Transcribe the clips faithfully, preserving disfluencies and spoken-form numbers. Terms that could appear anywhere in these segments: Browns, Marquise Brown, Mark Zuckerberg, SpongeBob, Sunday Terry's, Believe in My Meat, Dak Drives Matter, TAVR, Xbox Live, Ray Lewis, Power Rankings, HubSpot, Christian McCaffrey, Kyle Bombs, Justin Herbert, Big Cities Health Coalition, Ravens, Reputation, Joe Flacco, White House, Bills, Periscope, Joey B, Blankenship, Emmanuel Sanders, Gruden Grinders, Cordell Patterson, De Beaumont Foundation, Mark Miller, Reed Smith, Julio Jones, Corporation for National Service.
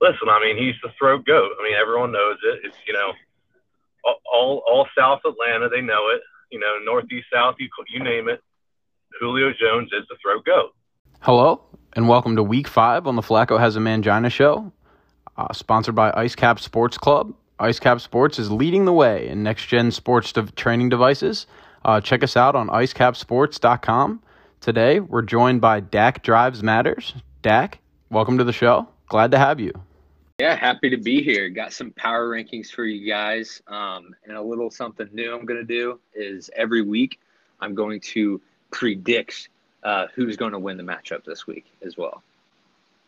listen, I mean, he's the throat goat. I mean, everyone knows it. It's, you know, all all South Atlanta, they know it. You know, Northeast, South, you, you name it. Julio Jones is the throat goat. Hello, and welcome to Week five on the Flacco Has a Mangina Show, uh, sponsored by Ice Cap Sports Club. Ice Cap Sports is leading the way in next-gen sports de- training devices. Uh, check us out on ice cap sports dot com. Today, we're joined by Dak Drives Matters. Dak, welcome to the show. Glad to have you. Yeah, happy to be here. Got some power rankings for you guys. Um, and a little something new I'm going to do is every week I'm going to predict uh, who's going to win the matchup this week as well.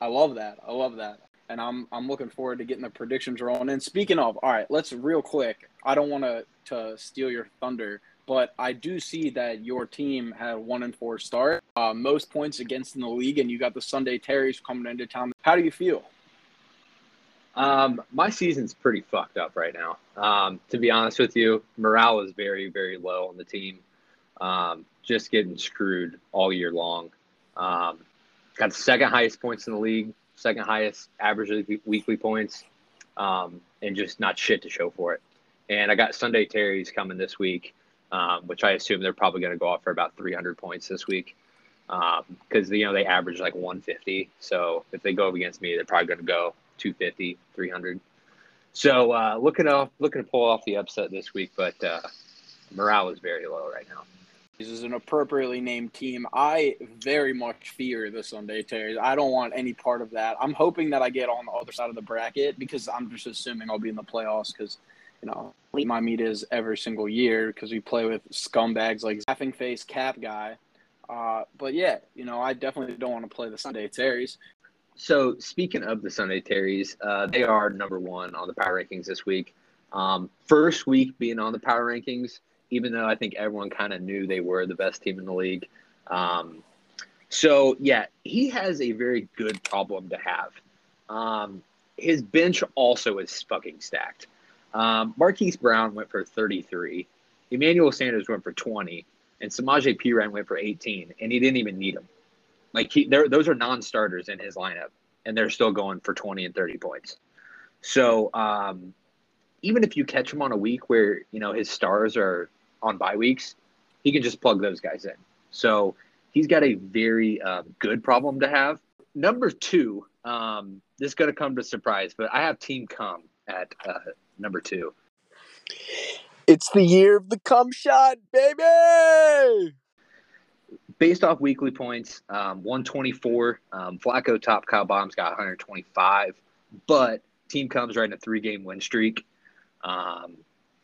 I love that. I love that. And I'm I'm looking forward to getting the predictions rolling. And speaking of, all right, let's real quick. I don't want to to steal your thunder, but I do see that your team had a one and four start, uh, most points against in the league, and you got the Sunday Terry's coming into town. How do you feel? Um, my season's pretty fucked up right now. Um, to be honest with you, morale is very, very low on the team. Um, just getting screwed all year long. Um, got the second highest points in the league. Second highest average weekly points, um, and just not shit to show for it. And I got Sunday Terry's coming this week, um, which I assume they're probably going to go off for about three hundred points this week because, um, you know, they average like one fifty. So if they go up against me, they're probably going to go two fifty, three hundred. So uh, looking, off, looking to pull off the upset this week, but uh, morale is very low right now. This is an appropriately named team. I very much fear the Sunday Terry's. I don't want any part of that. I'm hoping that I get on the other side of the bracket because I'm just assuming I'll be in the playoffs because, you know, my meat is every single year because we play with scumbags like Zaffing Face Cap Guy. Uh, but, yeah, you know, I definitely don't want to play the Sunday Terry's. So, speaking of the Sunday Terry's, uh, they are number one on the power rankings this week. Um, first week being on the power rankings, even though I think everyone kind of knew they were the best team in the league. Um, so, yeah, he has a very good problem to have. Um, his bench also is fucking stacked. Um, Marquise Brown went for thirty-three. Emmanuel Sanders went for twenty. And Samaje Perine went for eighteen. And he didn't even need them. Like, he, those are non-starters in his lineup. And they're still going for twenty and thirty points. So, um, even if you catch him on a week where, you know, his stars are – on bye weeks, he can just plug those guys in. So he's got a very uh, good problem to have. Number two, um, this is going to come to surprise, but I have Team Cum at uh, number two. It's the year of the cum shot, baby! Based off weekly points, um, one twenty-four. Um, Flacco top, Kyle Bombs got one twenty-five. But Team Cum's riding a three-game win streak. Um,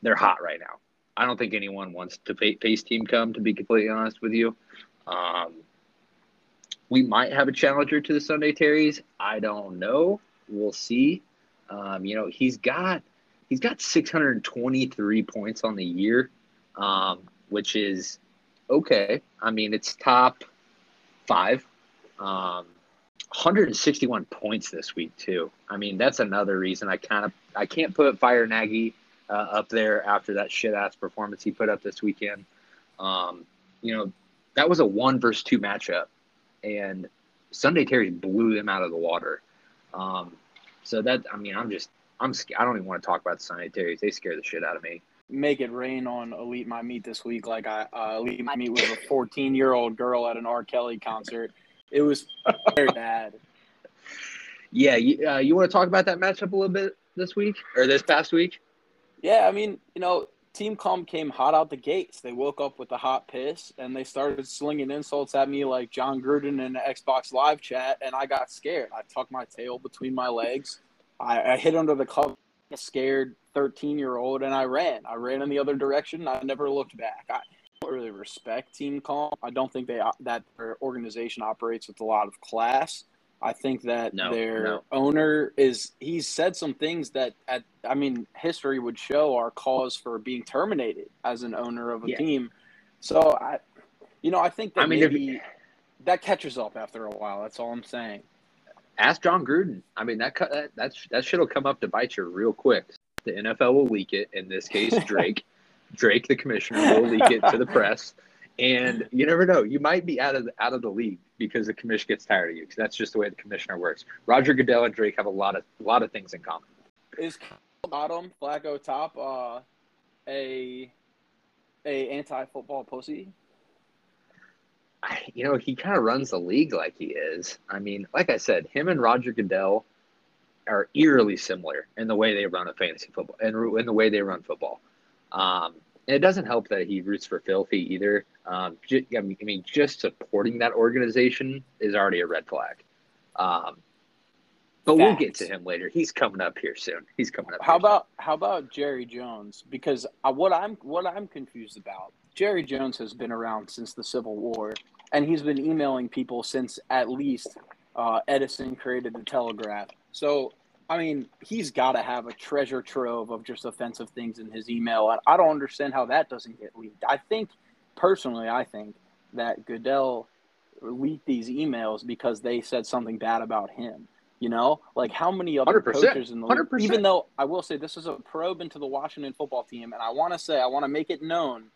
they're hot right now. I don't think anyone wants to face Team Cum, to be completely honest with you. Um, we might have a challenger to the Sunday Terry's. I don't know. We'll see. Um, you know, he's got he's got six hundred twenty-three points on the year, um, which is okay. I mean, it's top five. Um, one hundred sixty-one points this week too. I mean, that's another reason I kind of I can't put Fire Nagy Uh, up there after that shit-ass performance he put up this weekend. Um, you know, that was a one versus two matchup, and Sunday Terry blew them out of the water. Um, so that, I mean, I'm just, I'm scared. I don't even want to talk about the Sunday Terry's. They scare the shit out of me. Make it rain on Elite My Meat this week. Like, I uh, Elite My Meat was a fourteen-year-old girl at an R. Kelly concert. It was very bad. Yeah, you, uh, you want to talk about that matchup a little bit this week, or this past week? Yeah, I mean, you know, Team Cum came hot out the gates. They woke up with the hot piss, and they started slinging insults at me like John Gruden in the Xbox Live chat, and I got scared. I tucked my tail between my legs. I, I hid under the cover, a scared thirteen-year-old, and I ran. I ran in the other direction. I never looked back. I don't really respect Team Cum. I don't think they that their organization operates with a lot of class. I think that no, their no. owner is – he's said some things that, at, I mean, history would show are cause for being terminated as an owner of a yeah. team. So, I, you know, I think that I mean, maybe if, that catches up after a while. That's all I'm saying. Ask John Gruden. I mean, that that that's, that shit will come up to bite you real quick. The N F L will leak it. In this case, Drake. Drake, the commissioner, will leak it to the press. And you never know. You might be out of the, out of the league because the commission gets tired of you. Because that's just the way the commissioner works. Roger Goodell and Drake have a lot of a lot of things in common. Is bottom Flacco top uh, a a anti-football pussy? I, you know, he kind of runs the league like he is. I mean, like I said, him and Roger Goodell are eerily similar in the way they run a fantasy football and in, in the way they run football. Um, and it doesn't help that he roots for Filthy either. Um, just, I mean, just supporting that organization is already a red flag. Um, but Facts. We'll get to him later. He's coming up here soon. He's coming up. How about soon. how about Jerry Jones? Because I, what I'm what I'm confused about. Jerry Jones has been around since the Civil War, and he's been emailing people since at least uh, Edison created the telegraph. So, I mean, he's got to have a treasure trove of just offensive things in his email. I, I don't understand how that doesn't get leaked. I think, personally, I think that Goodell leaked these emails because they said something bad about him. You know, like how many other coaches in the league, one hundred percent. Even though I will say this is a probe into the Washington football team, and I want to say, I want to make it known,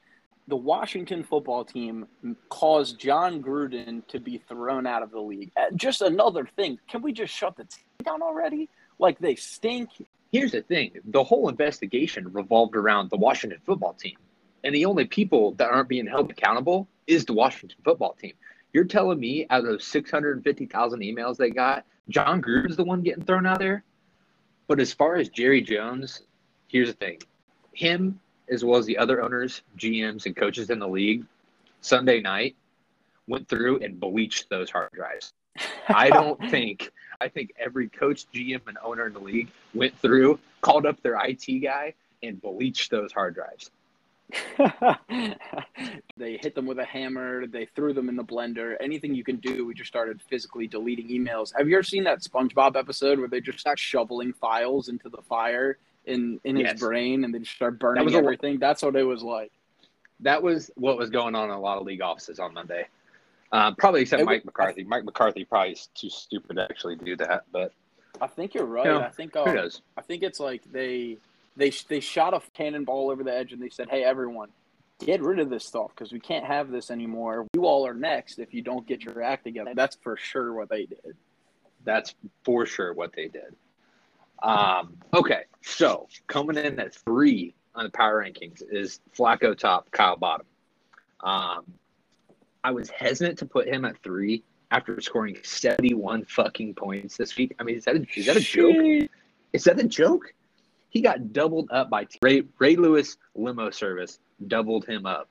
the Washington football team caused John Gruden to be thrown out of the league. Just another thing. Can we just shut the team down already? Like, they stink. Here's the thing. The whole investigation revolved around the Washington football team. And the only people that aren't being held accountable is the Washington football team. You're telling me out of six hundred fifty thousand emails they got, John Gruden's the one getting thrown out there? But as far as Jerry Jones, here's the thing. Him, as well as the other owners, G Ms, and coaches in the league, Sunday night, went through and bleached those hard drives. I don't think – I think every coach, G M, and owner in the league went through, called up their I T guy, and bleached those hard drives. They hit them with a hammer. They threw them in the blender. Anything you can do, we just started physically deleting emails. Have you ever seen that SpongeBob episode where they just start shoveling files into the fire? in in yes. his brain, and they just start burning that everything. A, That's what it was like. That was what was going on in a lot of league offices on Monday. Um, probably except it, Mike McCarthy. I, Mike McCarthy probably is too stupid to actually do that. But I think you're right. You know, I think uh, who knows? I think it's like they they they shot a cannonball over the edge, and they said, "Hey, everyone, get rid of this stuff because we can't have this anymore. You all are next if you don't get your act together." That's for sure what they did. That's for sure what they did. Um, okay, so coming in at three on the power rankings is Flacco top, Kyle bottom. Um, I was hesitant to put him at three after scoring seventy-one fucking points this week. I mean, is that a, is that a joke? Is that a joke? He got doubled up by t- Ray, Ray Lewis limo service, doubled him up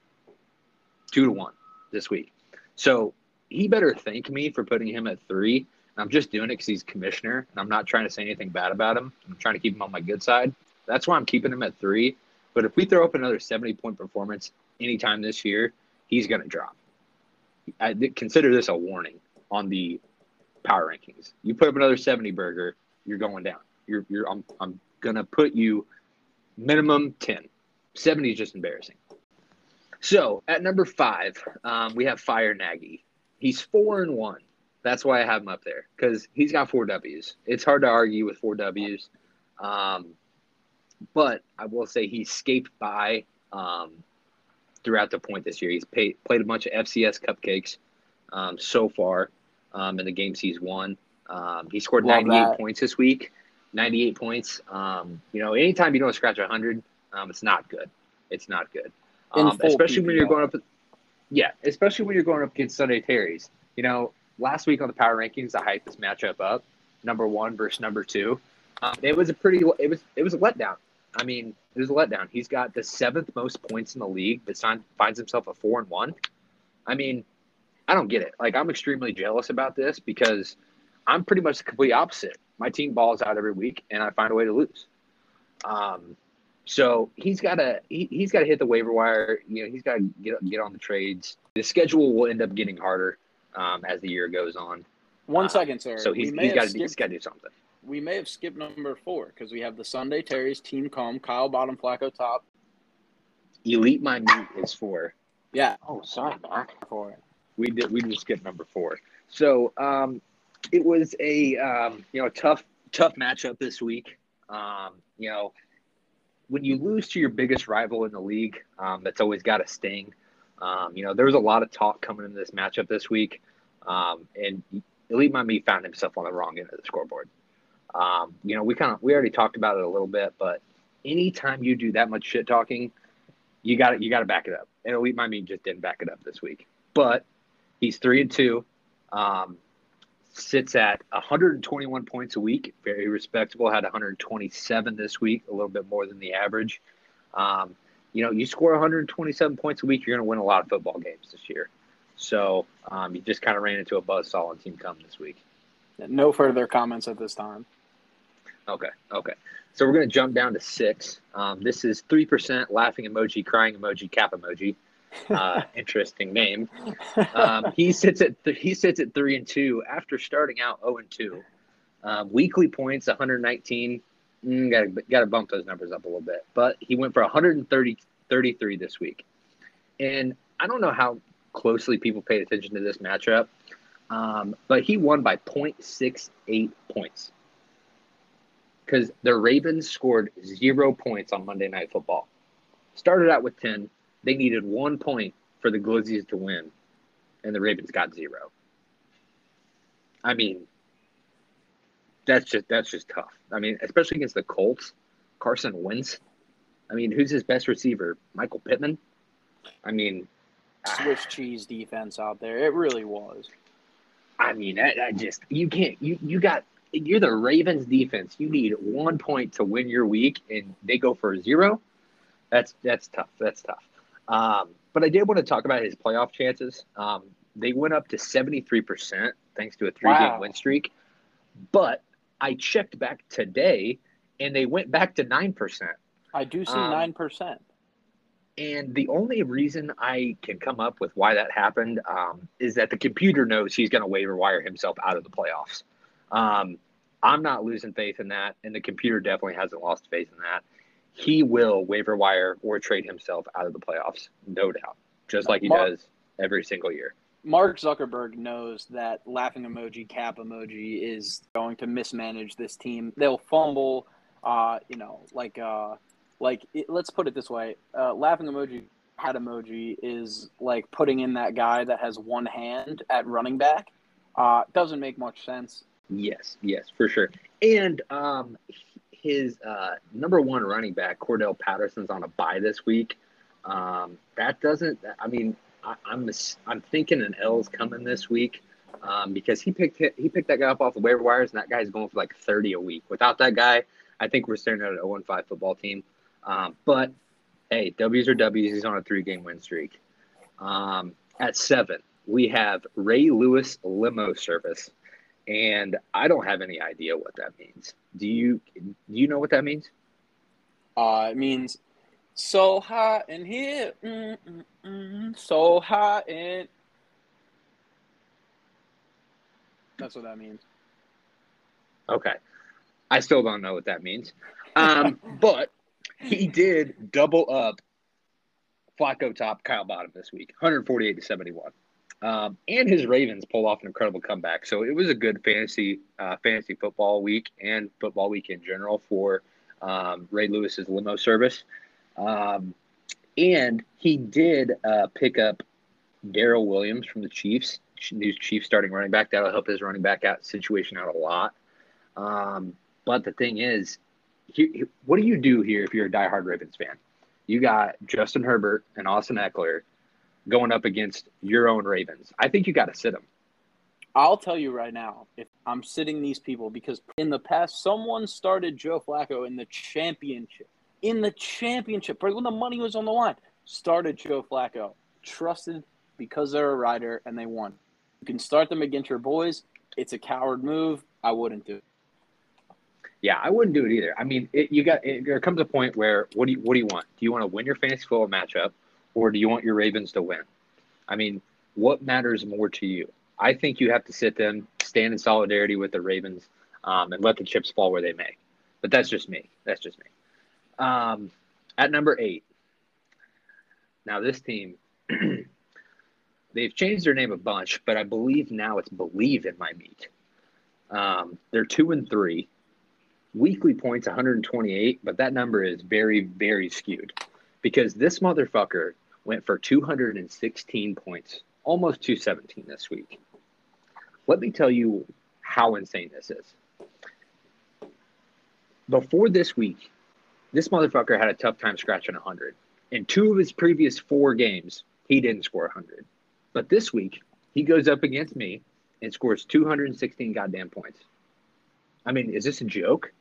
two to one this week. So he better thank me for putting him at three. I'm just doing it because he's commissioner, and I'm not trying to say anything bad about him. I'm trying to keep him on my good side. That's why I'm keeping him at three. But if we throw up another seventy-point performance anytime this year, he's going to drop. I consider this a warning on the power rankings. You put up another seventy-burger, you're going down. You're, you're. I'm, I'm going to put you minimum ten. seventy is just embarrassing. So at number five, um, we have Fire Nagy. He's four and one. That's why I have him up there, because he's got four W's. It's hard to argue with four W's. Um, but I will say he escaped by um, throughout the point this year. He's paid, played a bunch of F C S cupcakes um, so far um, in the games he's won. Um, he scored Love ninety-eight that. points this week, ninety-eight points. Um, you know, anytime you don't scratch one hundred, um, it's not good. It's not good. Um, especially when you're going up – yeah, especially when you're going up against Sunday Terry's. You know, last week on the power rankings, I hyped this matchup up, number one versus number two. Um, it was a pretty, it was it was a letdown. I mean, it was a letdown. He's got the seventh most points in the league, but finds himself a four and one. I mean, I don't get it. Like, I'm extremely jealous about this because I'm pretty much the complete opposite. My team balls out every week, and I find a way to lose. Um, so he's got to he, he's got to hit the waiver wire. You know, he's got to get get on the trades. The schedule will end up getting harder. Um, as the year goes on. One uh, second, sir. So he's, he's got to do something. We may have skipped number four because we have the Sunday Terry's, Team Calm, Kyle Bottom, Flacco Top. Elite My Meat is four. Yeah. Oh, sorry, Mark. Four. We did. We just skipped number four. So um, it was a um, you know tough tough matchup this week. Um, you know, when you lose to your biggest rival in the league, um, that's always got a sting. Um, you know, there was a lot of talk coming into this matchup this week, um, and Elite Miami found himself on the wrong end of the scoreboard. Um, you know, we kind of we already talked about it a little bit, but anytime you do that much shit talking, you got you got to back it up. And Elite Miami just didn't back it up this week. But he's three and two, um, sits at one hundred twenty-one points a week, very respectable. Had one hundred twenty-seven this week, a little bit more than the average. Um, you know, you score one hundred twenty-seven points a week, you're going to win a lot of football games this year. So um, you just kind of ran into a buzzsaw on Team Cum this week. No further comments at this time. Okay, okay. So we're going to jump down to six. Um, this is three percent laughing emoji, crying emoji, cap emoji. Uh, interesting name. Um, he sits at th- he sits at three and two after starting out zero and two. Um, weekly points one hundred nineteen. Mm, gotta gotta bump those numbers up a little bit. But he went for one hundred thirty-three this week, and I don't know how closely people paid attention to this matchup, um, but he won by zero point six eight points because the Ravens scored zero points on Monday Night Football. Started out with ten. They needed one point for the Glizzies to win, and the Ravens got zero. I mean, that's just that's just tough. I mean, especially against the Colts, Carson Wentz. I mean, who's his best receiver? Michael Pittman? I mean, Swiss ah, cheese defense out there. It really was. I mean, I, I just you can't you you got you're the Ravens defense. You need one point to win your week, and they go for a zero. That's that's tough. That's tough. Um, but I did want to talk about his playoff chances. Um, they went up to seventy-three percent thanks to a three-game wow. win streak. But I checked back today, and they went back to nine percent. I do see um, nine percent. And the only reason I can come up with why that happened um, is that the computer knows he's going to waiver wire himself out of the playoffs. Um, I'm not losing faith in that, and the computer definitely hasn't lost faith in that. He will waiver wire or trade himself out of the playoffs, no doubt, just like he Mark, does every single year. Mark Zuckerberg knows that laughing emoji, cap emoji is going to mismanage this team. They'll fumble, uh, you know, like uh, like it, let's put it this way. Uh, laughing emoji, hat emoji is like putting in that guy that has one hand at running back. Uh, doesn't make much sense. Yes, yes, for sure. And um his uh, number one running back, Cordell Patterson's on a bye this week. Um, that doesn't – I mean, I, I'm I'm thinking an L's coming this week um, because he picked he picked that guy up off the waiver wires, and that guy's going for like thirty a week. Without that guy, I think we're staring at an oh and five football team. Um, but, hey, W's are W's. He's on a three-game win streak. Um, at seven, we have Ray Lewis limo service. And I don't have any idea what that means. Do you do you know what that means? Uh, it means so hot in here, mm, mm, mm, so hot in. That's what that means. Okay, I still don't know what that means, um, but he did double up Flacco top, Kyle bottom this week, one hundred forty-eight to seventy-one. Um, and his Ravens pulled off an incredible comeback. So it was a good fantasy uh, fantasy football week and football week in general for um, Ray Lewis's limo service. Um, and he did uh, pick up Darrell Williams from the Chiefs, new Chiefs starting running back. That'll help his running back out situation out a lot. Um, but the thing is, he, he, what do you do here if you're a diehard Ravens fan? You got Justin Herbert and Austin Eckler going up against your own Ravens. I think you got to sit them. I'll tell you right now, if I'm sitting these people, because in the past, someone started Joe Flacco in the championship. In the championship, right when the money was on the line, started Joe Flacco. Trusted because they're a rider and they won. You can start them against your boys. It's a coward move. I wouldn't do it. Yeah, I wouldn't do it either. I mean, it, you got. It, there comes a point where what do you, what do you want? Do you want to win your fantasy football matchup? Or do you want your Ravens to win? I mean, what matters more to you? I think you have to sit them, stand in solidarity with the Ravens, um, and let the chips fall where they may. But that's just me. That's just me. Um, at number eight, now this team, they've changed their name a bunch, but I believe now it's Believe in My Meat. Um, they're two and three. Weekly points, one hundred twenty-eight, but that number is very, very skewed. Because this motherfucker went for two hundred sixteen points, almost two seventeen this week. Let me tell you how insane this is. Before this week, this motherfucker had a tough time scratching one hundred. In two of his previous four games, he didn't score one hundred. But this week, he goes up against me and scores two hundred sixteen goddamn points. I mean, is this a joke?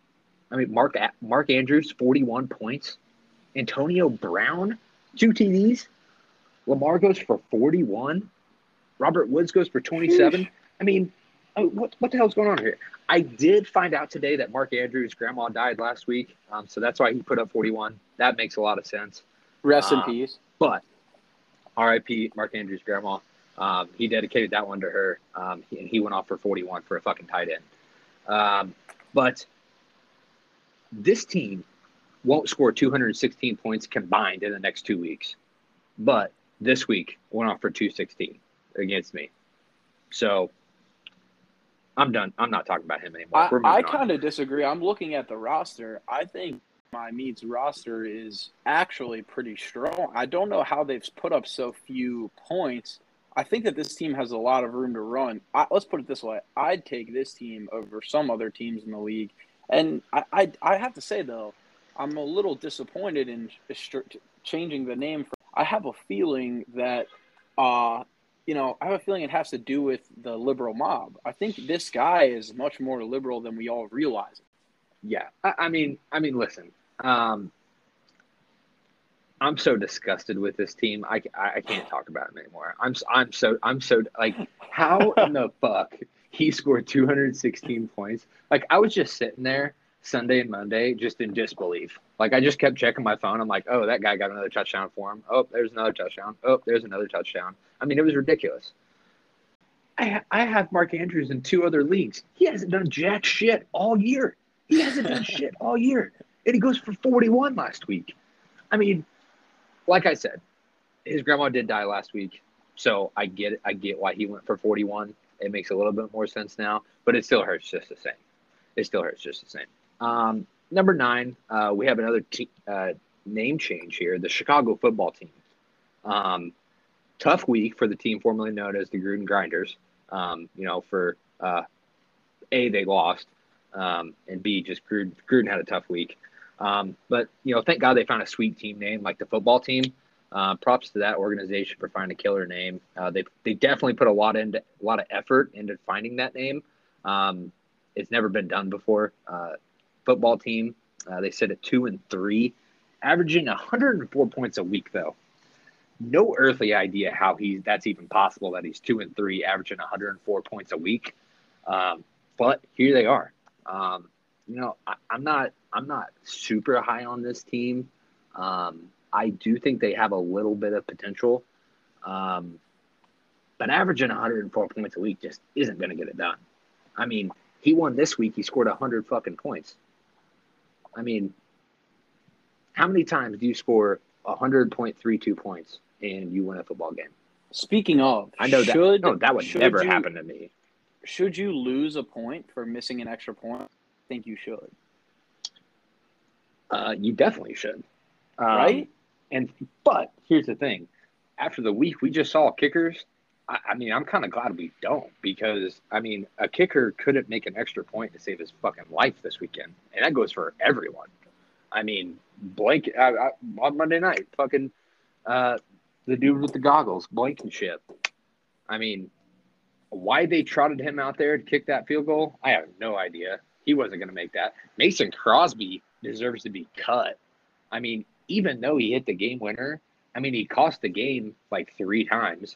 I mean, Mark Mark Andrews, forty-one points. Antonio Brown, two T Ds. Lamar goes for forty-one. Robert Woods goes for twenty-seven. I mean, what what the hell's going on here? I did find out today that Mark Andrews' grandma died last week, um, so that's why he put up forty-one. That makes a lot of sense. Rest um, in peace. But R I P Mark Andrews' grandma. Um, he dedicated that one to her, um, and he went off for forty-one for a fucking tight end. Um, but this team won't score two hundred sixteen points combined in the next two weeks. But this week went off for two hundred sixteen against me. So I'm done. I'm not talking about him anymore. I, I kind of disagree. I'm looking at the roster. I think My Meat's roster is actually pretty strong. I don't know how they've put up so few points. I think that this team has a lot of room to run. I, let's put it this way. I'd take this team over some other teams in the league. And I, I, I have to say, though, I'm a little disappointed in changing the name. I have a feeling that, uh, you know, I have a feeling it has to do with the liberal mob. I think this guy is much more liberal than we all realize. Yeah. I, I mean, I mean, listen, um, I'm so disgusted with this team. I, I can't talk about him anymore. I'm I'm so I'm so like, how in the fuck he scored two hundred sixteen points? Like, I was just sitting there Sunday and Monday just in disbelief. Like, I just kept checking my phone. I'm like, oh, that guy got another touchdown for him. Oh, there's another touchdown. Oh, there's another touchdown. I mean, it was ridiculous. I ha- I have Mark Andrews in two other leagues. He hasn't done jack shit all year. He hasn't done shit all year, and he goes for forty-one last week. I mean. Like I said, his grandma did die last week, so I get it. I get why he went for forty-one. It makes a little bit more sense now, but it still hurts just the same. It still hurts just the same. Um, number nine, uh, we have another te- uh, name change here, the Chicago football team. Um, tough week for the team formerly known as the Gruden Grinders. Um, you know, for uh, A, they lost, um, and B, just Gruden, Gruden had a tough week. Um, but, you know, thank God they found a sweet team name like the football team. Uh, props to that organization for finding a killer name. Uh, they they definitely put a lot into a lot of effort into finding that name. Um, it's never been done before. Uh, football team, uh, they sit at two and three, averaging one hundred four points a week, though. No earthly idea how he that's even possible that he's two and three, averaging one hundred four points a week. Um, but here they are. Um, you know, I, I'm not. I'm not super high on this team. Um, I do think they have a little bit of potential. Um, but averaging one hundred four points a week just isn't going to get it done. I mean, he won this week. He scored one hundred fucking points. I mean, how many times do you score one hundred point three two points and you win a football game? Speaking of, I know should, that, no, that would never you, happen to me. Should you lose a point for missing an extra point? I think you should. Uh, you definitely should, um, right? And but here's the thing: after the week we just saw kickers, I, I mean, I'm kind of glad we don't, because I mean, a kicker couldn't make an extra point to save his fucking life this weekend, and that goes for everyone. I mean, Blank I, I, on Monday night, fucking uh, the dude with the goggles, Blankenship. I mean, why they trotted him out there to kick that field goal? I have no idea. He wasn't going to make that. Mason Crosby deserves to be cut. I mean, even though he hit the game winner, I mean, he cost the game like three times.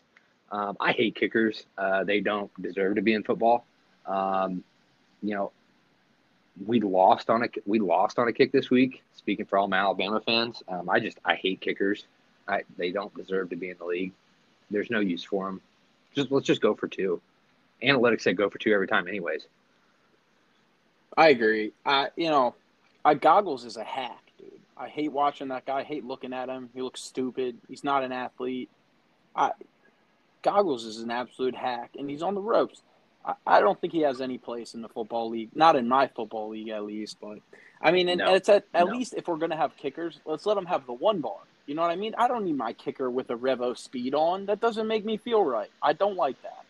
Um, I hate kickers. Uh, they don't deserve to be in football. Um, you know, we lost on a we lost on a kick this week. Speaking for all my Alabama fans, um, I just I hate kickers. I, they don't deserve to be in the league. There's no use for them. Just let's just go for two. Analytics say go for two every time, anyways. I agree. I you know. I, Goggles is a hack, dude. I hate watching that guy. I hate looking at him. He looks stupid. He's not an athlete. I, Goggles is an absolute hack, and he's on the ropes. I, I don't think he has any place in the football league. Not in my football league, at least. But I mean, and, no, and it's at, at no. least if we're going to have kickers, let's let them have the one bar. You know what I mean? I don't need my kicker with a Revo speed on. That doesn't make me feel right. I don't like that.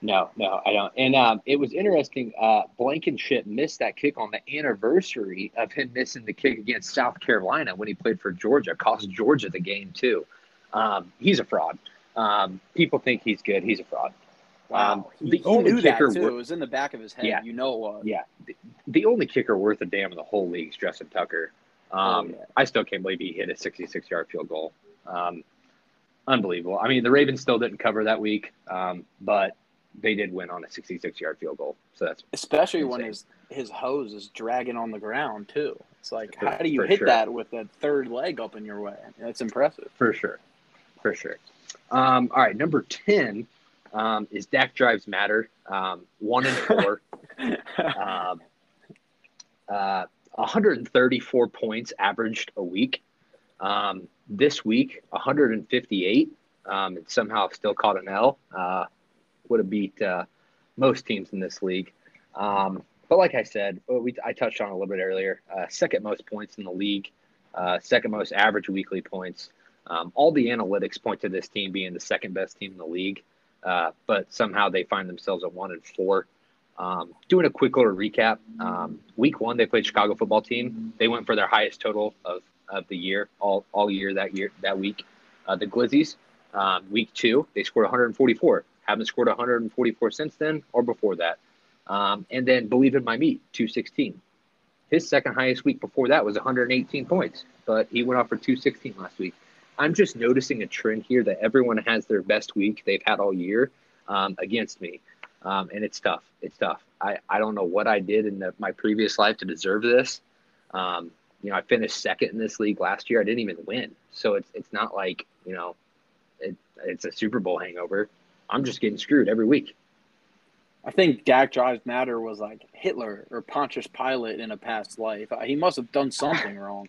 No, no, I don't. And um, it was interesting. Uh, Blankenship missed that kick on the anniversary of him missing the kick against South Carolina when he played for Georgia. Cost Georgia the game, too. Um, he's a fraud. Um, people think he's good. He's a fraud. Wow. Um, the he only knew kicker that, too. Worth, it was in the back of his head. Yeah, you know it was. Yeah. The, the only kicker worth a damn in the whole league is Justin Tucker. Um, oh, yeah. I still can't believe he hit a sixty-six-yard field goal. Um, unbelievable. I mean, the Ravens still didn't cover that week, um, but – they did win on a sixty-six-yard field goal, so that's especially insane. When his his hose is dragging on the ground too. It's like, for, how do you hit sure. that with a third leg up in your way? That's impressive, for sure, for sure. Um, all right, number ten um, is Dak Drives Matter. Um, one and four, um, uh, one hundred and thirty-four points averaged a week. Um, this week, one hundred and fifty-eight, um, and somehow still caught an L. Uh, would have beat uh, most teams in this league. Um, but like I said, we, I touched on a little bit earlier, uh, second most points in the league, uh, second most average weekly points. Um, all the analytics point to this team being the second best team in the league, uh, but somehow they find themselves at one and four. Um, doing a quick little recap, um, week one, they played Chicago football team. They went for their highest total of, of the year, all, all year that year, that week. Uh, the Glizzies, um, week two, they scored one hundred forty-four. Haven't scored one hundred forty-four since then or before that. Um, and then Believe in My Meat, two sixteen. His second highest week before that was one hundred eighteen points, but he went off for two sixteen last week. I'm just noticing a trend here that everyone has their best week they've had all year um, against me. Um, and it's tough. It's tough. I, I don't know what I did in the, my previous life to deserve this. Um, you know, I finished second in this league last year. I didn't even win. So it's it's not like, you know, it, it's a Super Bowl hangover. I'm just getting screwed every week. I think Dak Drives Matter was like Hitler or Pontius Pilate in a past life. He must have done something wrong.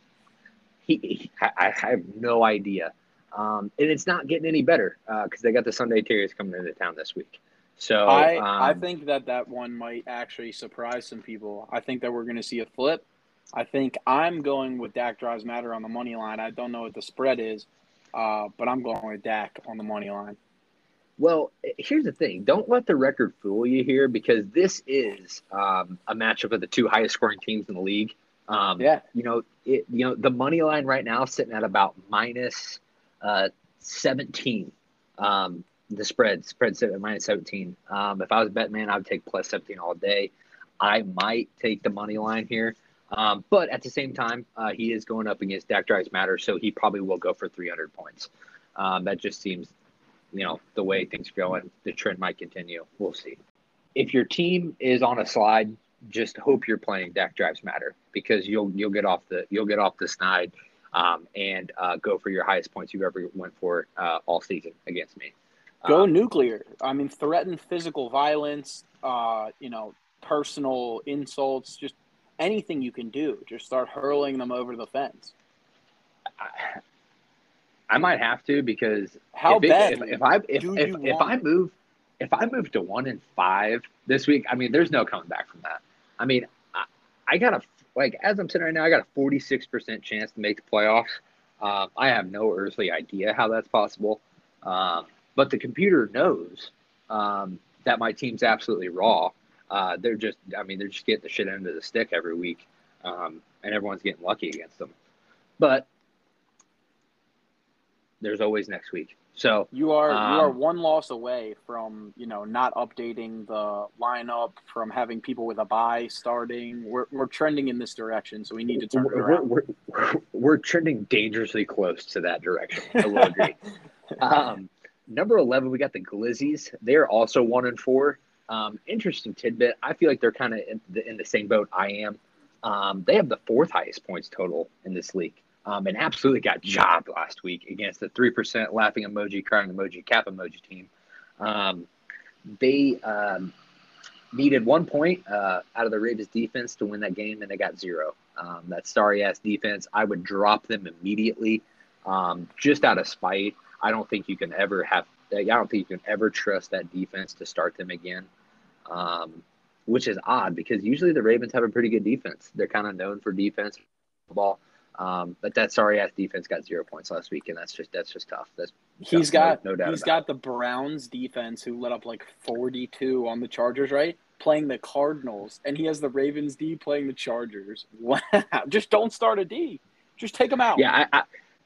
He, he I, I have no idea. Um, and it's not getting any better because uh, they got the Sunday Terry's coming into town this week. So I, um, I think that that one might actually surprise some people. I think that we're going to see a flip. I think I'm going with Dak Drives Matter on the money line. I don't know what the spread is, uh, but I'm going with Dak on the money line. Well, here's the thing. Don't let the record fool you here because this is um, a matchup of the two highest scoring teams in the league. Um, yeah. You know, it, you know, the money line right now is sitting at about minus uh, seventeen. Um, the spread, spread sitting at minus seventeen. Um, if I was a bet man, I would take plus seventeen all day. I might take the money line here. Um, but at the same time, uh, he is going up against Dak Drives Matter, so he probably will go for three hundred points. Um, that just seems – you know, the way things go and the trend might continue. We'll see. If your team is on a slide, just hope you're playing Dak Drives Matter because you'll you'll get off the you'll get off the snide um, and uh, go for your highest points you've ever went for uh, all season against me. Go um, nuclear. I mean, threaten physical violence. Uh, you know, personal insults. Just anything you can do. Just start hurling them over the fence. I, I might have to because how if, it, bad, if, if I if, if, if I move if I move to one and five this week, I mean, there's no coming back from that. I mean, I, I got a like as I'm sitting right now, I got a forty-six percent chance to make the playoffs. Um, I have no earthly idea how that's possible, um, but the computer knows um, that my team's absolutely raw. Uh, they're just, I mean, they're just getting the shit end of the stick every week, um, and everyone's getting lucky against them, but. There's always next week. So you are um, you are one loss away from, you know, not updating the lineup, from having people with a bye starting. We're we're trending in this direction, so we need to turn it around. We're, we're, we're trending dangerously close to that direction. I will agree. um, number eleven, we got the Glizzies. They're also one and four. Um, interesting tidbit. I feel like they're kind of in the, in the same boat I am. Um, they have the fourth highest points total in this league. Um, and absolutely got jobbed last week against the three percent laughing emoji, crying emoji, cap emoji team. Um, they um, needed one point uh, out of the Ravens defense to win that game, and they got zero. Um, that sorry-ass defense, I would drop them immediately um, just out of spite. I don't think you can ever have – I don't think you can ever trust that defense to start them again, um, which is odd because usually the Ravens have a pretty good defense. They're kind of known for defense football. Um, but that sorry ass defense got zero points last week, and that's just that's just tough. That's he's got no, no doubt. He's got it. The Browns defense, who let up like forty-two on the Chargers, right? Playing the Cardinals, and he has the Ravens D playing the Chargers. Wow! Just don't start a D. Just take them out. Yeah, I,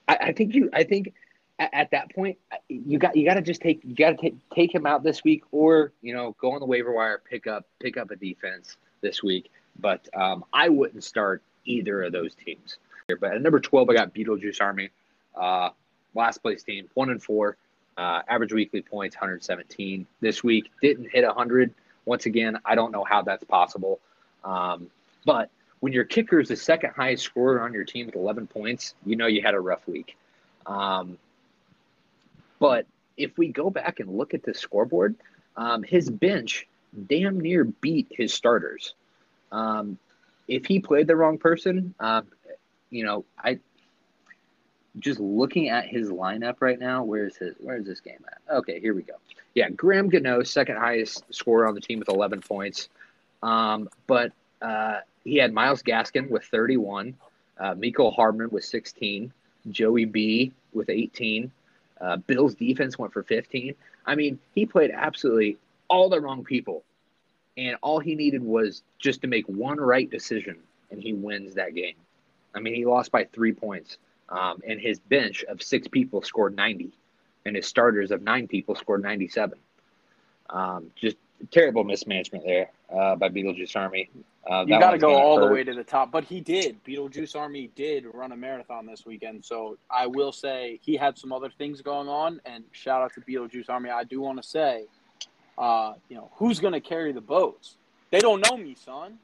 I, I think you. I think at that point you got you got to just take you got to take take him out this week, or you know go on the waiver wire, pick up pick up a defense this week. But um, I wouldn't start either of those teams. But at number twelve, I got Beetlejuice Army, uh, last place team, one and four, uh, average weekly points, one hundred seventeen. This week didn't hit one hundred. Once again, I don't know how that's possible. Um, but when your kicker is the second highest scorer on your team with eleven points, you know you had a rough week. Um, but if we go back and look at the scoreboard, um, his bench damn near beat his starters. Um, if he played the wrong person, um, you know, I just looking at his lineup right now. Where is his? Where is this game at? Okay, here we go. Yeah, Graham Gano, second highest scorer on the team with eleven points, um, but uh, he had Myles Gaskin with thirty-one, uh, Miko Hardman with sixteen, Joey B with eighteen. Uh, Bill's defense went for fifteen. I mean, he played absolutely all the wrong people, and all he needed was just to make one right decision, and he wins that game. I mean, he lost by three points, um, and his bench of six people scored ninety, and his starters of nine people scored ninety-seven. Um, just terrible mismanagement there uh, by Beetlejuice Army. Uh, you got to go all hurt. the way to the top, but he did. Beetlejuice Army did run a marathon this weekend, so I will say he had some other things going on, and shout out to Beetlejuice Army. I do want to say, uh, you know, who's going to carry the boats? They don't know me, son.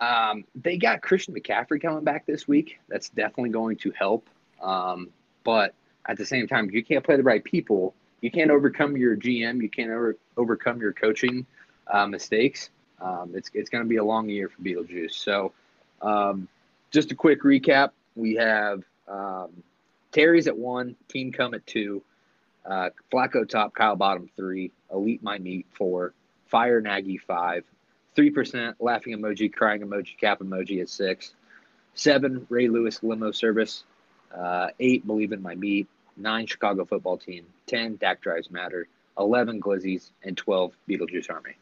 Um, they got Christian McCaffrey coming back this week. That's definitely going to help. Um, but at the same time, you can't play the right people. You can't overcome your G M. You can't over, overcome your coaching uh, mistakes. Um, it's it's going to be a long year for Beetlejuice. So um, just a quick recap. We have um, Terry's at one, Team Come at two, uh, Flacco top, Kyle bottom three, Elite My Meat four, Fire Nagy five, three percent, laughing emoji, crying emoji, cap emoji at six. seven, Ray Lewis limo service. Uh, eight, Believe in My Meat. nine, Chicago football team. ten, Dak Drives Matter. eleven, Glizzies. And twelve, Beetlejuice Army.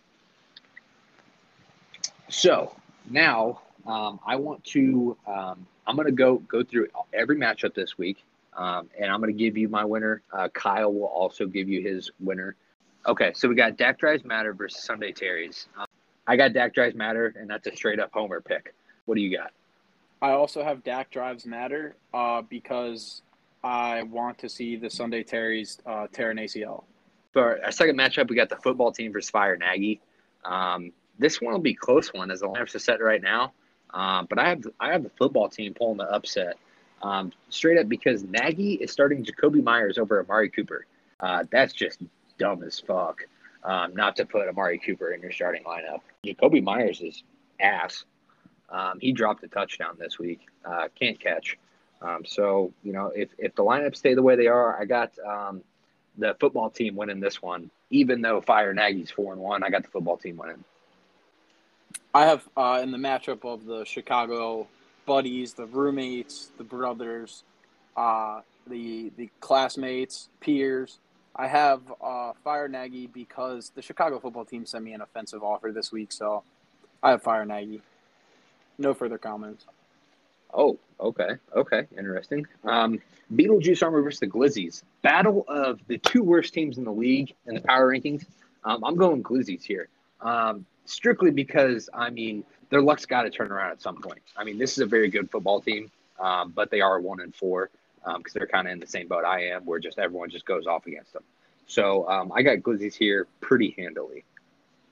So now um, I want to um, – I'm going to go go through every matchup this week, um, and I'm going to give you my winner. Uh, Kyle will also give you his winner. Okay, so we got Dak Drives Matter versus Sunday Terry's. Um, I got Dak Drives Matter, and that's a straight-up homer pick. What do you got? I also have Dak Drives Matter uh, because I want to see the Sunday Terry's uh, tear an A C L. For our second matchup, we got the football team versus Fire Nagy. Um, this one will be a close one, as the lineups are set right now. Um, but I have I have the football team pulling the upset, um, straight up because Nagy is starting Jacoby Myers over Amari Cooper. Uh, that's just dumb as fuck. Um, not to put Amari Cooper in your starting lineup. Jacoby Myers is ass. Um, he dropped a touchdown this week. Uh, can't catch. Um, so, you know, if, if the lineups stay the way they are, I got um, the football team winning this one. Even though Fire Nagy's four and one, I got the football team winning. I have uh, in the matchup of the Chicago buddies, the roommates, the brothers, uh, the the classmates, peers, I have uh, Fire Nagy because the Chicago football team sent me an offensive offer this week, so I have Fire Nagy. No further comments. Oh, okay. Okay, interesting. Um, Beetlejuice Army versus the Glizzies. Battle of the two worst teams in the league in the power rankings. Um, I'm going Glizzies here. Um, strictly because, I mean, their luck's got to turn around at some point. I mean, this is a very good football team, um, but they are one and four. Because um, they're kind of in the same boat I am, where just everyone just goes off against them. So um, I got Glizzies here pretty handily.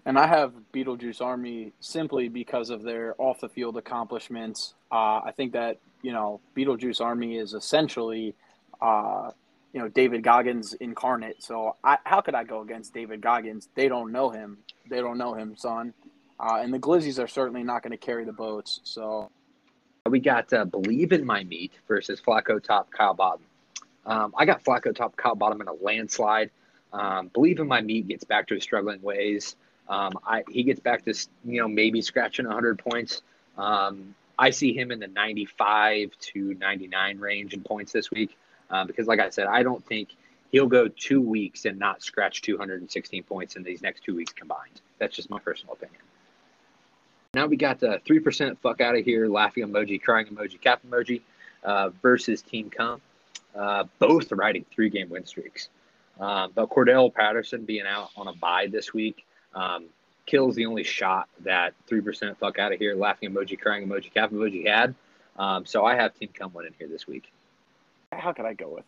And I have Beetlejuice Army simply because of their off-the-field accomplishments. Uh, I think that, you know, Beetlejuice Army is essentially, uh, you know, David Goggins incarnate. So I, how could I go against David Goggins? They don't know him. They don't know him, son. Uh, and the Glizzies are certainly not going to carry the boats, so... We got uh, Believe in My Meat versus Flacco top, Kyle bottom. Um, I got Flacco top, Kyle bottom in a landslide. Um, Believe in My Meat gets back to his struggling ways. Um, I, he gets back to, you know, maybe scratching one hundred points. Um, I see him in the ninety-five to ninety-nine range in points this week uh, because, like I said, I don't think he'll go two weeks and not scratch two hundred sixteen points in these next two weeks combined. That's just my personal opinion. Now we got the three percent fuck out of here, laughing emoji, crying emoji, cap emoji uh, versus Team Cum. Uh, both riding three-game win streaks. Uh, but Cordell Patterson being out on a bye this week um, kills the only shot that three percent fuck out of here, laughing emoji, crying emoji, cap emoji had. Um, so I have Team Cum winning here this week. How could I go with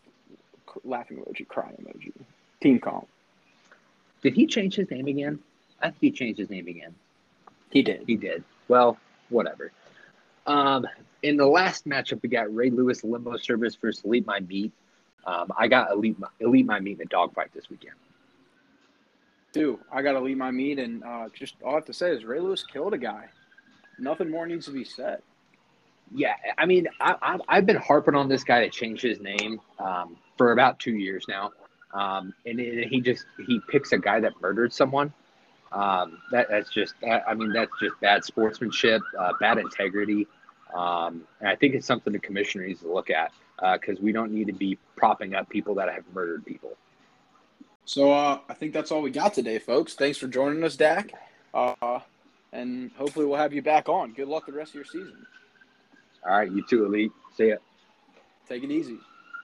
laughing emoji, crying emoji? Team Cum. Did he change his name again? I think he changed his name again. He did. He did. Well, whatever. Um, in the last matchup, we got Ray Lewis Limbo Service versus Elite My Meat. Um, I got Elite My, Elite My Meat in a dogfight this weekend. Dude, I got Elite My Meat, and uh, just all I have to say is Ray Lewis killed a guy. Nothing more needs to be said. Yeah, I mean, I, I, I've been harping on this guy to change his name um, for about two years now. Um, and it, he just he picks a guy that murdered someone. Um, that that's just, I mean, that's just bad sportsmanship, uh, bad integrity. Um, and I think it's something the commissioner needs to look at, uh, cause we don't need to be propping up people that have murdered people. So, uh, I think that's all we got today, folks. Thanks for joining us, Dak. Uh, and hopefully we'll have you back on. Good luck the rest of your season. All right. You too, Elite. See ya. Take it easy.